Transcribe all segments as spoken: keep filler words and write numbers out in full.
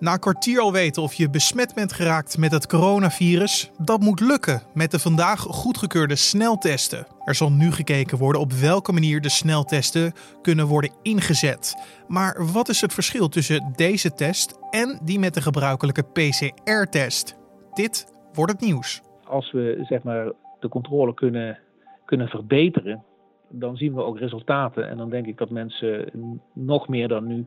Na een kwartier al weten of je besmet bent geraakt met het coronavirus? Dat moet lukken met de vandaag goedgekeurde sneltesten. Er zal nu gekeken worden op welke manier de sneltesten kunnen worden ingezet. Maar wat is het verschil tussen deze test en die met de gebruikelijke P C R-test? Dit wordt het nieuws. Als we zeg maar, de controle kunnen, kunnen verbeteren, dan zien we ook resultaten. En dan denk ik dat mensen nog meer dan nu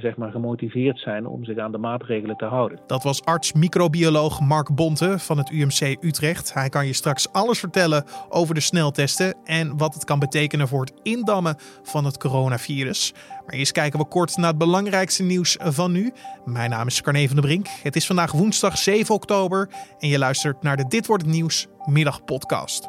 zeg maar gemotiveerd zijn om zich aan de maatregelen te houden. Dat was arts-microbioloog Mark Bonten van het U M C Utrecht. Hij kan je straks alles vertellen over de sneltesten en wat het kan betekenen voor het indammen van het coronavirus. Maar eerst kijken we kort naar het belangrijkste nieuws van nu. Mijn naam is Corné van der Brink. Het is vandaag woensdag zeven oktober en je luistert naar de Dit Wordt Het Nieuws middagpodcast.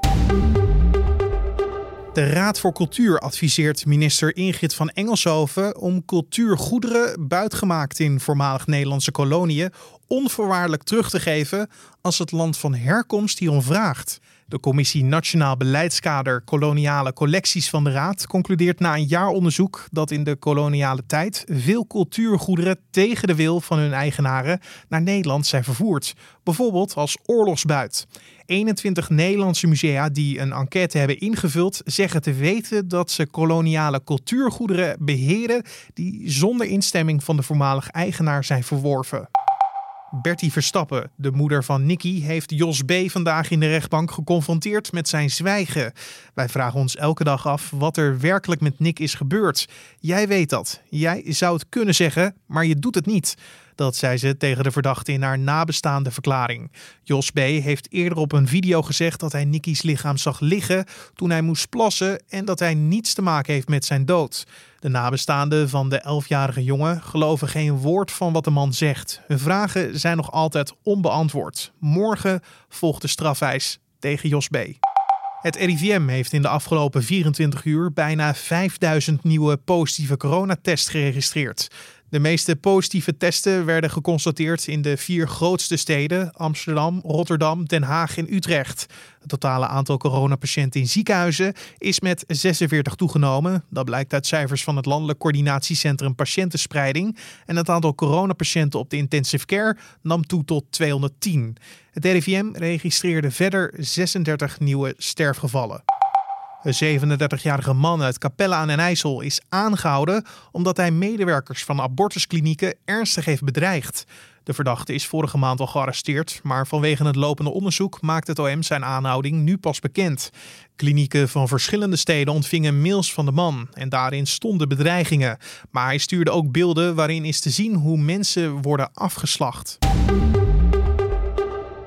De Raad voor Cultuur adviseert minister Ingrid van Engelshoven om cultuurgoederen, buitgemaakt in voormalig Nederlandse koloniën, onvoorwaardelijk terug te geven als het land van herkomst hierom vraagt. De Commissie Nationaal Beleidskader Koloniale Collecties van de Raad concludeert na een jaar onderzoek dat in de koloniale tijd veel cultuurgoederen tegen de wil van hun eigenaren naar Nederland zijn vervoerd, bijvoorbeeld als oorlogsbuit. eenentwintig Nederlandse musea die een enquête hebben ingevuld zeggen te weten dat ze koloniale cultuurgoederen beheren die zonder instemming van de voormalig eigenaar zijn verworven. Bertie Verstappen, de moeder van Nicky, heeft Jos B. vandaag in de rechtbank geconfronteerd met zijn zwijgen. Wij vragen ons elke dag af wat er werkelijk met Nick is gebeurd. Jij weet dat. Jij zou het kunnen zeggen, maar je doet het niet. Dat zei ze tegen de verdachte in haar nabestaande verklaring. Jos B. heeft eerder op een video gezegd dat hij Nicky's lichaam zag liggen toen hij moest plassen en dat hij niets te maken heeft met zijn dood. De nabestaanden van de elfjarige jongen geloven geen woord van wat de man zegt. Hun vragen zijn nog altijd onbeantwoord. Morgen volgt de strafeis tegen Jos B. Het R I V M heeft in de afgelopen vierentwintig uur bijna vijfduizend nieuwe positieve coronatests geregistreerd. De meeste positieve testen werden geconstateerd in de vier grootste steden: Amsterdam, Rotterdam, Den Haag en Utrecht. Het totale aantal coronapatiënten in ziekenhuizen is met zesenveertig toegenomen. Dat blijkt uit cijfers van het Landelijk Coördinatiecentrum Patiëntenspreiding. En het aantal coronapatiënten op de intensive care nam toe tot tweehonderdtien. Het R I V M registreerde verder zesendertig nieuwe sterfgevallen. Een zevenendertigjarige man uit Capelle aan den IJssel is aangehouden omdat hij medewerkers van abortusklinieken ernstig heeft bedreigd. De verdachte is vorige maand al gearresteerd, maar vanwege het lopende onderzoek maakt het O M zijn aanhouding nu pas bekend. Klinieken van verschillende steden ontvingen mails van de man en daarin stonden bedreigingen. Maar hij stuurde ook beelden waarin is te zien hoe mensen worden afgeslacht.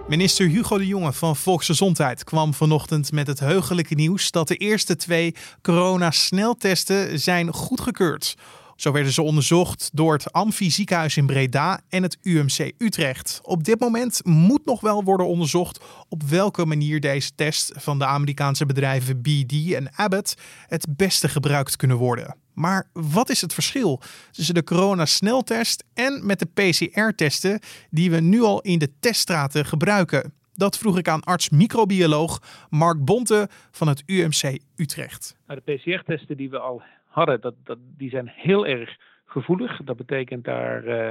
Minister Hugo de Jonge van Volksgezondheid kwam vanochtend met het heugelijke nieuws dat de eerste twee coronasneltesten zijn goedgekeurd. Zo werden ze onderzocht door het Amphia ziekenhuis in Breda en het U M C Utrecht. Op dit moment moet nog wel worden onderzocht op welke manier deze test van de Amerikaanse bedrijven B D en Abbott het beste gebruikt kunnen worden. Maar wat is het verschil tussen de coronasneltest en met de P C R-testen die we nu al in de teststraten gebruiken? Dat vroeg ik aan arts-microbioloog Mark Bonten van het U M C Utrecht. Nou, de P C R-testen die we al hadden, dat, dat, die zijn heel erg gevoelig. Dat betekent daar uh,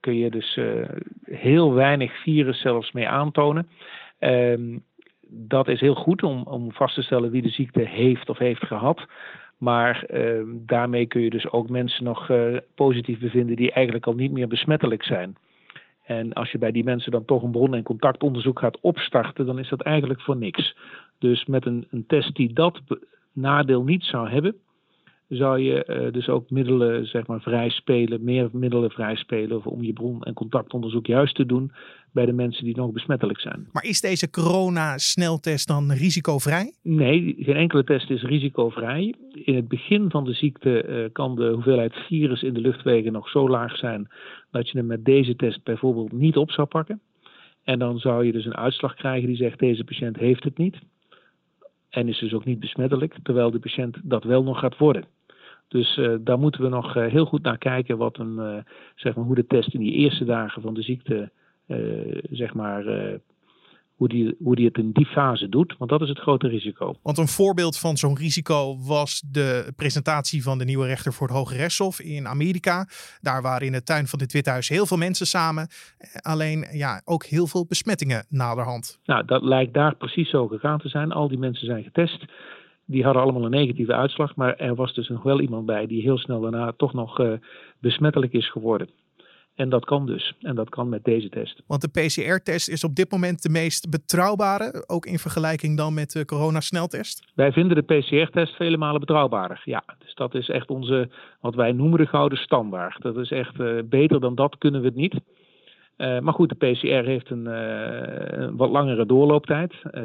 kun je dus uh, heel weinig virus zelfs mee aantonen. Uh, dat is heel goed om, om vast te stellen wie de ziekte heeft of heeft gehad. Maar uh, daarmee kun je dus ook mensen nog uh, positief bevinden die eigenlijk al niet meer besmettelijk zijn. En als je bij die mensen dan toch een bron- en contactonderzoek gaat opstarten, dan is dat eigenlijk voor niks. Dus met een, een test die dat nadeel niet zou hebben, zou je uh, dus ook middelen zeg maar, vrij spelen, meer middelen vrij spelen om je bron- en contactonderzoek juist te doen bij de mensen die nog besmettelijk zijn. Maar is deze coronasneltest dan risicovrij? Nee, geen enkele test is risicovrij. In het begin van de ziekte uh, kan de hoeveelheid virus in de luchtwegen nog zo laag zijn dat je hem met deze test bijvoorbeeld niet op zou pakken. En dan zou je dus een uitslag krijgen die zegt deze patiënt heeft het niet en is dus ook niet besmettelijk, terwijl de patiënt dat wel nog gaat worden. Dus uh, daar moeten we nog uh, heel goed naar kijken wat een, uh, zeg maar hoe de test in die eerste dagen van de ziekte, uh, zeg maar, uh, hoe die, hoe die het in die fase doet. Want dat is het grote risico. Want een voorbeeld van zo'n risico was de presentatie van de nieuwe rechter voor het Hoge Rechtshof in Amerika. Daar waren in de tuin van dit Witte Huis heel veel mensen samen. Alleen ja, ook heel veel besmettingen naderhand. Nou, dat lijkt daar precies zo gegaan te zijn. Al die mensen zijn getest. Die hadden allemaal een negatieve uitslag. Maar er was dus nog wel iemand bij die heel snel daarna toch nog uh, besmettelijk is geworden. En dat kan dus. En dat kan met deze test. Want de P C R-test is op dit moment de meest betrouwbare. Ook in vergelijking dan met de coronasneltest? Wij vinden de P C R-test vele malen betrouwbaarder. Ja, dus dat is echt onze, wat wij noemen de gouden standaard. Dat is echt uh, beter dan dat kunnen we het niet. Uh, maar goed, de P C R heeft een, uh, een wat langere doorlooptijd. Uh,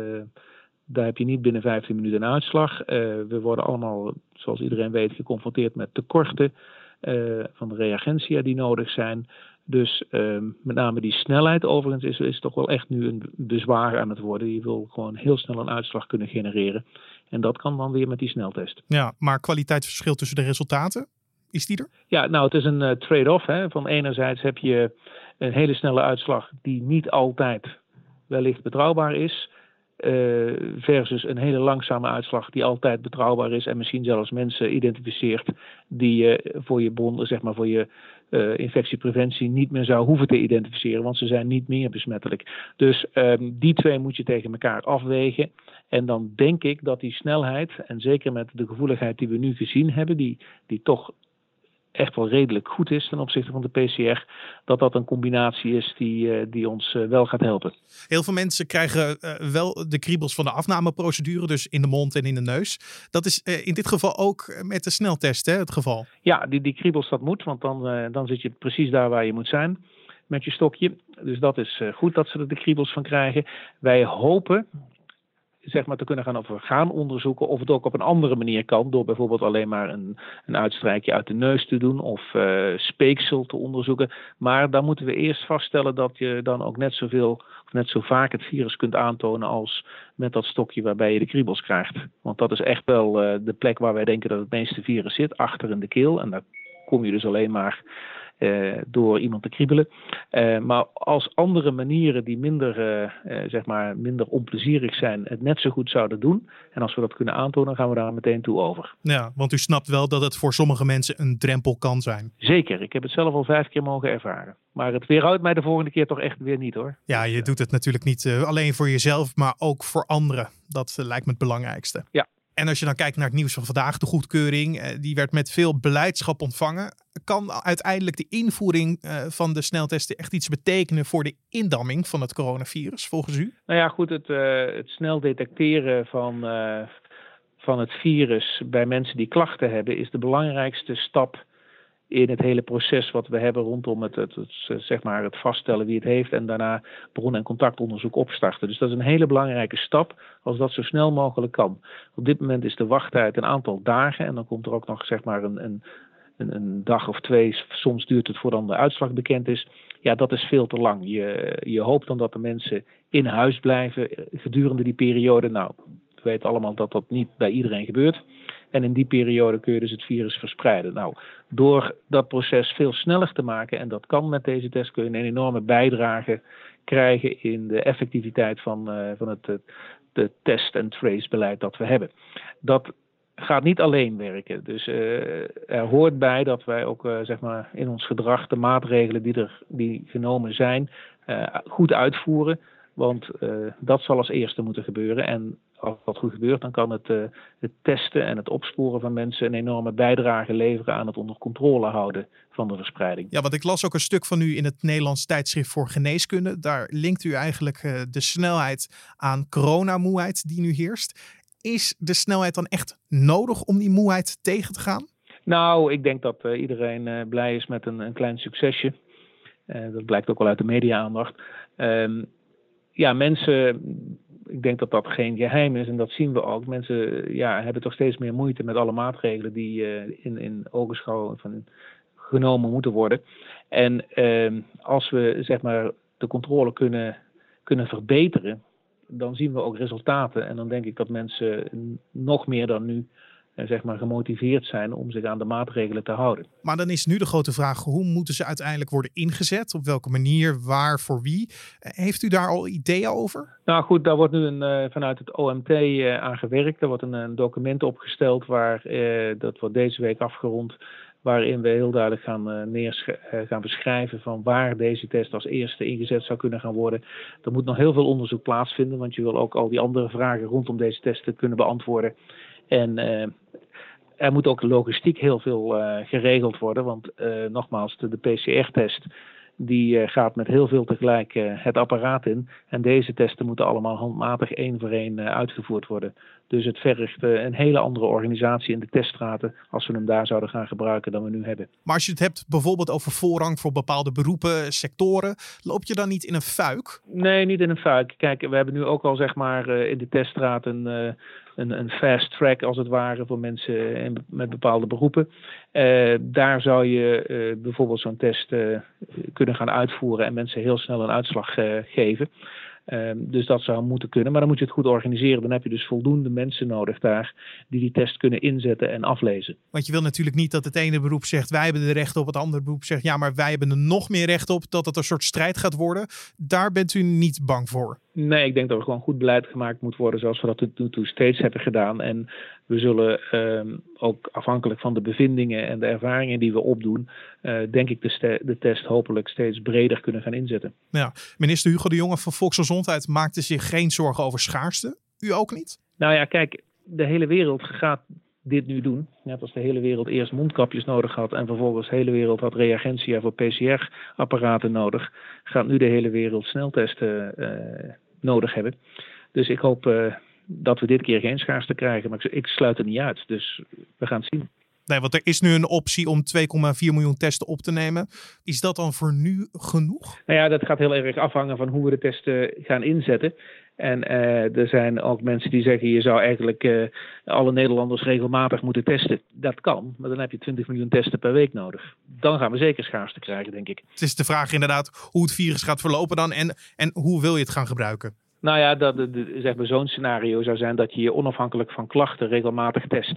Daar heb je niet binnen vijftien minuten een uitslag. Uh, we worden allemaal, zoals iedereen weet, geconfronteerd met tekorten uh, van de reagentia die nodig zijn. Dus uh, met name die snelheid overigens is, is toch wel echt nu een bezwaar aan het worden. Je wil gewoon heel snel een uitslag kunnen genereren. En dat kan dan weer met die sneltest. Ja, maar kwaliteitsverschil tussen de resultaten, is die er? Ja, nou het is een uh, trade-off. Hè. Van enerzijds heb je een hele snelle uitslag die niet altijd wellicht betrouwbaar is. Uh, versus een hele langzame uitslag die altijd betrouwbaar is en misschien zelfs mensen identificeert die je uh, voor je bron, zeg maar voor je uh, infectiepreventie niet meer zou hoeven te identificeren, want ze zijn niet meer besmettelijk. Dus um, die twee moet je tegen elkaar afwegen. En dan denk ik dat die snelheid, en zeker met de gevoeligheid die we nu gezien hebben, die, die toch echt wel redelijk goed is ten opzichte van de P C R, dat dat een combinatie is die, die ons wel gaat helpen. Heel veel mensen krijgen uh, wel de kriebels van de afnameprocedure, dus in de mond en in de neus. Dat is uh, in dit geval ook met de sneltest, hè, het geval? Ja, die, die kriebels, dat moet, want dan, uh, dan zit je precies daar waar je moet zijn met je stokje. Dus dat is uh, goed dat ze er de kriebels van krijgen. Wij hopen zeg maar te kunnen gaan, of we gaan onderzoeken of het ook op een andere manier kan, door bijvoorbeeld alleen maar een, een uitstrijkje uit de neus te doen of uh, speeksel te onderzoeken. Maar dan moeten we eerst vaststellen dat je dan ook net zoveel of net zo vaak het virus kunt aantonen als met dat stokje waarbij je de kriebels krijgt. Want dat is echt wel uh, de plek waar wij denken dat het meeste virus zit, achter in de keel. En daar kom je dus alleen maar Uh, door iemand te kriebelen. Uh, maar als andere manieren die minder, uh, uh, zeg maar minder onplezierig zijn, het net zo goed zouden doen. En als we dat kunnen aantonen, gaan we daar meteen toe over. Ja, want u snapt wel dat het voor sommige mensen een drempel kan zijn. Zeker, ik heb het zelf al vijf keer mogen ervaren. Maar het weerhoudt mij de volgende keer toch echt weer niet hoor. Ja, je doet het natuurlijk niet uh, alleen voor jezelf, maar ook voor anderen. Dat uh, lijkt me het belangrijkste. Ja. En als je dan kijkt naar het nieuws van vandaag, de goedkeuring, die werd met veel beleidschap ontvangen. Kan uiteindelijk de invoering van de sneltesten echt iets betekenen voor de indamming van het coronavirus, volgens u? Nou ja, goed, het, uh, het snel detecteren van, uh, van het virus bij mensen die klachten hebben, is de belangrijkste stap in het hele proces wat we hebben rondom het, het, het, zeg maar het vaststellen wie het heeft en daarna bron- en contactonderzoek opstarten. Dus dat is een hele belangrijke stap als dat zo snel mogelijk kan. Op dit moment is de wachttijd een aantal dagen en dan komt er ook nog zeg maar een, een, een dag of twee, soms duurt het voordat de uitslag bekend is. Ja, dat is veel te lang. Je, je hoopt dan dat de mensen in huis blijven gedurende die periode. Nou, we weten allemaal dat dat niet bij iedereen gebeurt. En in die periode kun je dus het virus verspreiden. Nou, door dat proces veel sneller te maken, en dat kan met deze test, kun je een enorme bijdrage krijgen in de effectiviteit van, uh, van het de test- en trace-beleid dat we hebben. Dat gaat niet alleen werken. Dus uh, er hoort bij dat wij ook uh, zeg maar in ons gedrag de maatregelen die, er, die genomen zijn uh, goed uitvoeren. Want uh, dat zal als eerste moeten gebeuren. En als dat goed gebeurt, dan kan het, uh, het testen en het opsporen van mensen een enorme bijdrage leveren aan het onder controle houden van de verspreiding. Ja, want ik las ook een stuk van u in het Nederlands Tijdschrift voor Geneeskunde. Daar linkt u eigenlijk uh, de snelheid aan coronamoeheid die nu heerst. Is de snelheid dan echt nodig om die moeheid tegen te gaan? Nou, ik denk dat uh, iedereen uh, blij is met een, een klein succesje. Uh, dat blijkt ook wel uit de media-aandacht. Uh, ja, mensen... Ik denk dat dat geen geheim is en dat zien we ook. Mensen ja, hebben toch steeds meer moeite met alle maatregelen die uh, in, in ogenschouw van, genomen moeten worden. En uh, als we zeg maar, de controle kunnen, kunnen verbeteren, dan zien we ook resultaten. En dan denk ik dat mensen nog meer dan nu zeg maar gemotiveerd zijn om zich aan de maatregelen te houden. Maar dan is nu de grote vraag, hoe moeten ze uiteindelijk worden ingezet? Op welke manier, waar, voor wie? Heeft u daar al ideeën over? Nou goed, daar wordt nu een, vanuit het O M T aan gewerkt. Er wordt een, een document opgesteld, waar eh, dat wordt deze week afgerond, waarin we heel duidelijk gaan, uh, neersch- uh, gaan beschrijven van waar deze test als eerste ingezet zou kunnen gaan worden. Er moet nog heel veel onderzoek plaatsvinden, want je wil ook al die andere vragen rondom deze testen kunnen beantwoorden. En uh, er moet ook logistiek heel veel uh, geregeld worden, want uh, nogmaals, de, de P C R-test die uh, gaat met heel veel tegelijk uh, het apparaat in. En deze testen moeten allemaal handmatig één voor één uh, uitgevoerd worden. Dus het vergt uh, een hele andere organisatie in de teststraten als we hem daar zouden gaan gebruiken dan we nu hebben. Maar als je het hebt bijvoorbeeld over voorrang voor bepaalde beroepen, sectoren, loop je dan niet in een fuik? Nee, niet in een fuik. Kijk, we hebben nu ook al zeg maar uh, in de teststraten uh, een, een fast track als het ware voor mensen in, met bepaalde beroepen. Uh, daar zou je uh, bijvoorbeeld zo'n test uh, kunnen gaan uitvoeren en mensen heel snel een uitslag uh, geven. Uh, dus dat zou moeten kunnen, maar dan moet je het goed organiseren. Dan heb je dus voldoende mensen nodig daar die die test kunnen inzetten en aflezen. Want je wil natuurlijk niet dat het ene beroep zegt wij hebben er recht op, het andere beroep zegt ja, maar wij hebben er nog meer recht op, dat het een soort strijd gaat worden. Daar bent u niet bang voor? Nee, ik denk dat er gewoon goed beleid gemaakt moet worden zoals we dat tot nu steeds hebben gedaan. En we zullen uh, ook afhankelijk van de bevindingen en de ervaringen die we opdoen, uh, denk ik de, st- de test hopelijk steeds breder kunnen gaan inzetten. Ja, minister Hugo de Jonge van Volksgezondheid maakte zich geen zorgen over schaarste. U ook niet? Nou ja, kijk, de hele wereld gaat dit nu doen. Net als de hele wereld eerst mondkapjes nodig had en vervolgens de hele wereld had reagentia voor P C R-apparaten nodig, gaat nu de hele wereld sneltesten uh, nodig hebben. Dus ik hoop uh, dat we dit keer geen schaarste krijgen, maar ik, ik sluit het niet uit. Dus we gaan het zien. Nee, want er is nu een optie om twee komma vier miljoen testen op te nemen. Is dat dan voor nu genoeg? Nou ja, dat gaat heel erg afhangen van hoe we de testen gaan inzetten. En uh, er zijn ook mensen die zeggen, je zou eigenlijk uh, alle Nederlanders regelmatig moeten testen. Dat kan, maar dan heb je twintig miljoen testen per week nodig. Dan gaan we zeker schaarste krijgen, denk ik. Het is de vraag inderdaad hoe het virus gaat verlopen dan en, en hoe wil je het gaan gebruiken? Nou ja, dat, zeg maar, zo'n scenario zou zijn dat je je onafhankelijk van klachten regelmatig test.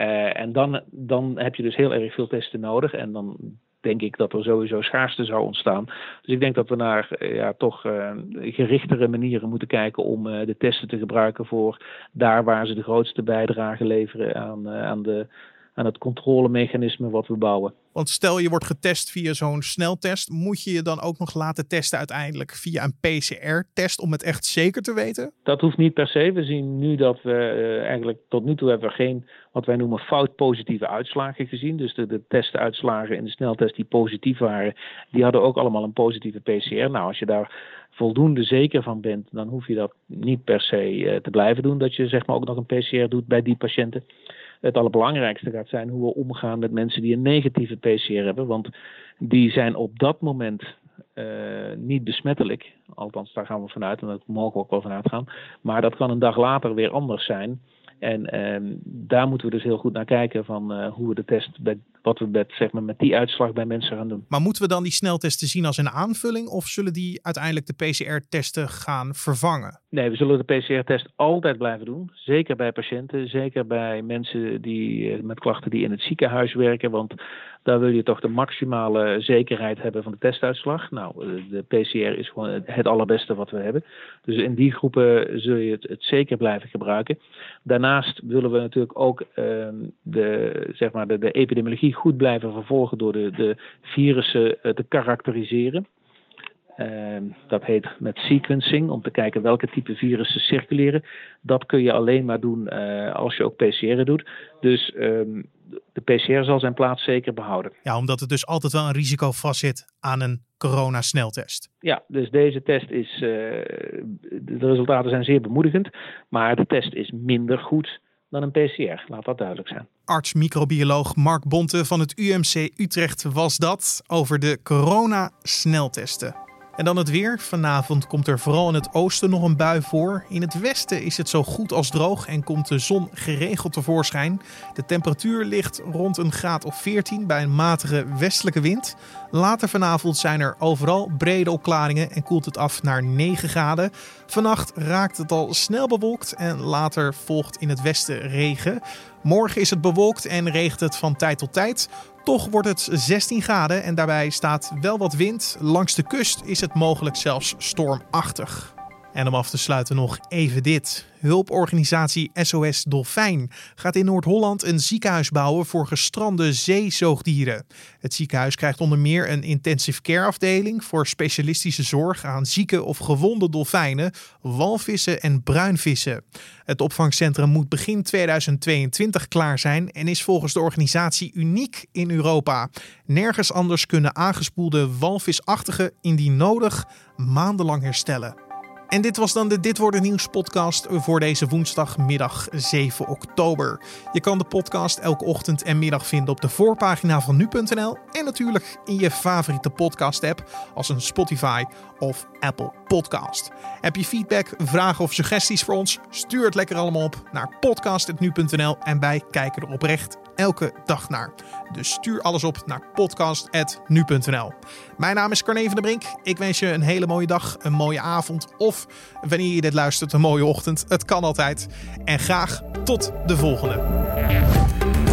Uh, en dan, dan heb je dus heel erg veel testen nodig. En dan denk ik dat er sowieso schaarste zou ontstaan. Dus ik denk dat we naar ja, toch uh, gerichtere manieren moeten kijken om uh, de testen te gebruiken voor daar waar ze de grootste bijdrage leveren aan, uh, aan, de, aan het controlemechanisme wat we bouwen. Want stel je wordt getest via zo'n sneltest, moet je je dan ook nog laten testen uiteindelijk via een P C R-test om het echt zeker te weten? Dat hoeft niet per se. We zien nu dat we uh, eigenlijk tot nu toe hebben we geen wat wij noemen fout-positieve uitslagen gezien. Dus de, de testuitslagen in de sneltest die positief waren, die hadden ook allemaal een positieve P C R. Nou, als je daar voldoende zeker van bent, dan hoef je dat niet per se uh, te blijven doen, dat je zeg maar ook nog een P C R doet bij die patiënten. Het allerbelangrijkste gaat zijn hoe we omgaan met mensen die een negatieve P C R hebben. Want die zijn op dat moment uh, niet besmettelijk. Althans, daar gaan we vanuit en daar mogen we ook wel vanuit gaan. Maar dat kan een dag later weer anders zijn. En uh, daar moeten we dus heel goed naar kijken van uh, hoe we de test, bij, wat we met, zeg maar, met die uitslag bij mensen gaan doen. Maar moeten we dan die sneltesten zien als een aanvulling of zullen die uiteindelijk de P C R-testen gaan vervangen? Nee, we zullen de P C R-test altijd blijven doen. Zeker bij patiënten, zeker bij mensen die met klachten die in het ziekenhuis werken. Want daar wil je toch de maximale zekerheid hebben van de testuitslag. Nou, de P C R is gewoon het allerbeste wat we hebben. Dus in die groepen zul je het, het zeker blijven gebruiken. Daarnaast willen we natuurlijk ook uh, de, zeg maar de, de epidemiologie goed blijven vervolgen door de, de virussen uh, te karakteriseren. Uh, dat heet met sequencing, om te kijken welke type virussen circuleren. Dat kun je alleen maar doen uh, als je ook P C R'en doet. Dus um, de P C R zal zijn plaats zeker behouden. Ja, omdat het dus altijd wel een risico vastzit aan een coronasneltest. Ja, dus deze test is, uh, de resultaten zijn zeer bemoedigend, maar de test is minder goed dan een P C R, laat dat duidelijk zijn. Arts-microbioloog Mark Bonten van het U M C Utrecht was dat over de coronasneltesten. En dan het weer. Vanavond komt er vooral in het oosten nog een bui voor. In het westen is het zo goed als droog en komt de zon geregeld tevoorschijn. De temperatuur ligt rond een graad of veertien bij een matige westelijke wind. Later vanavond zijn er overal brede opklaringen en koelt het af naar negen graden. Vannacht raakt het al snel bewolkt en later volgt in het westen regen. Morgen is het bewolkt en regent het van tijd tot tijd. Toch wordt het zestien graden en daarbij staat wel wat wind. Langs de kust is het mogelijk zelfs stormachtig. En om af te sluiten nog even dit. Hulporganisatie S O S Dolfijn gaat in Noord-Holland een ziekenhuis bouwen voor gestrande zeezoogdieren. Het ziekenhuis krijgt onder meer een intensive care afdeling voor specialistische zorg aan zieke of gewonde dolfijnen, walvissen en bruinvissen. Het opvangcentrum moet begin tweeduizend tweeëntwintig klaar zijn en is volgens de organisatie uniek in Europa. Nergens anders kunnen aangespoelde walvisachtigen indien nodig maandenlang herstellen. En dit was dan de Dit Wordt Het Nieuws podcast voor deze woensdagmiddag zeven oktober. Je kan de podcast elke ochtend en middag vinden op de voorpagina van nu punt n l en natuurlijk in je favoriete podcast app als een Spotify of Apple Podcast. Heb je feedback, vragen of suggesties voor ons? Stuur het lekker allemaal op naar podcast punt nu punt n l en wij kijken er oprecht elke dag naar. Dus stuur alles op naar podcast punt nu punt n l. Mijn naam is Corné van der Brink. Ik wens je een hele mooie dag, een mooie avond of wanneer je dit luistert, een mooie ochtend. Het kan altijd. En graag tot de volgende.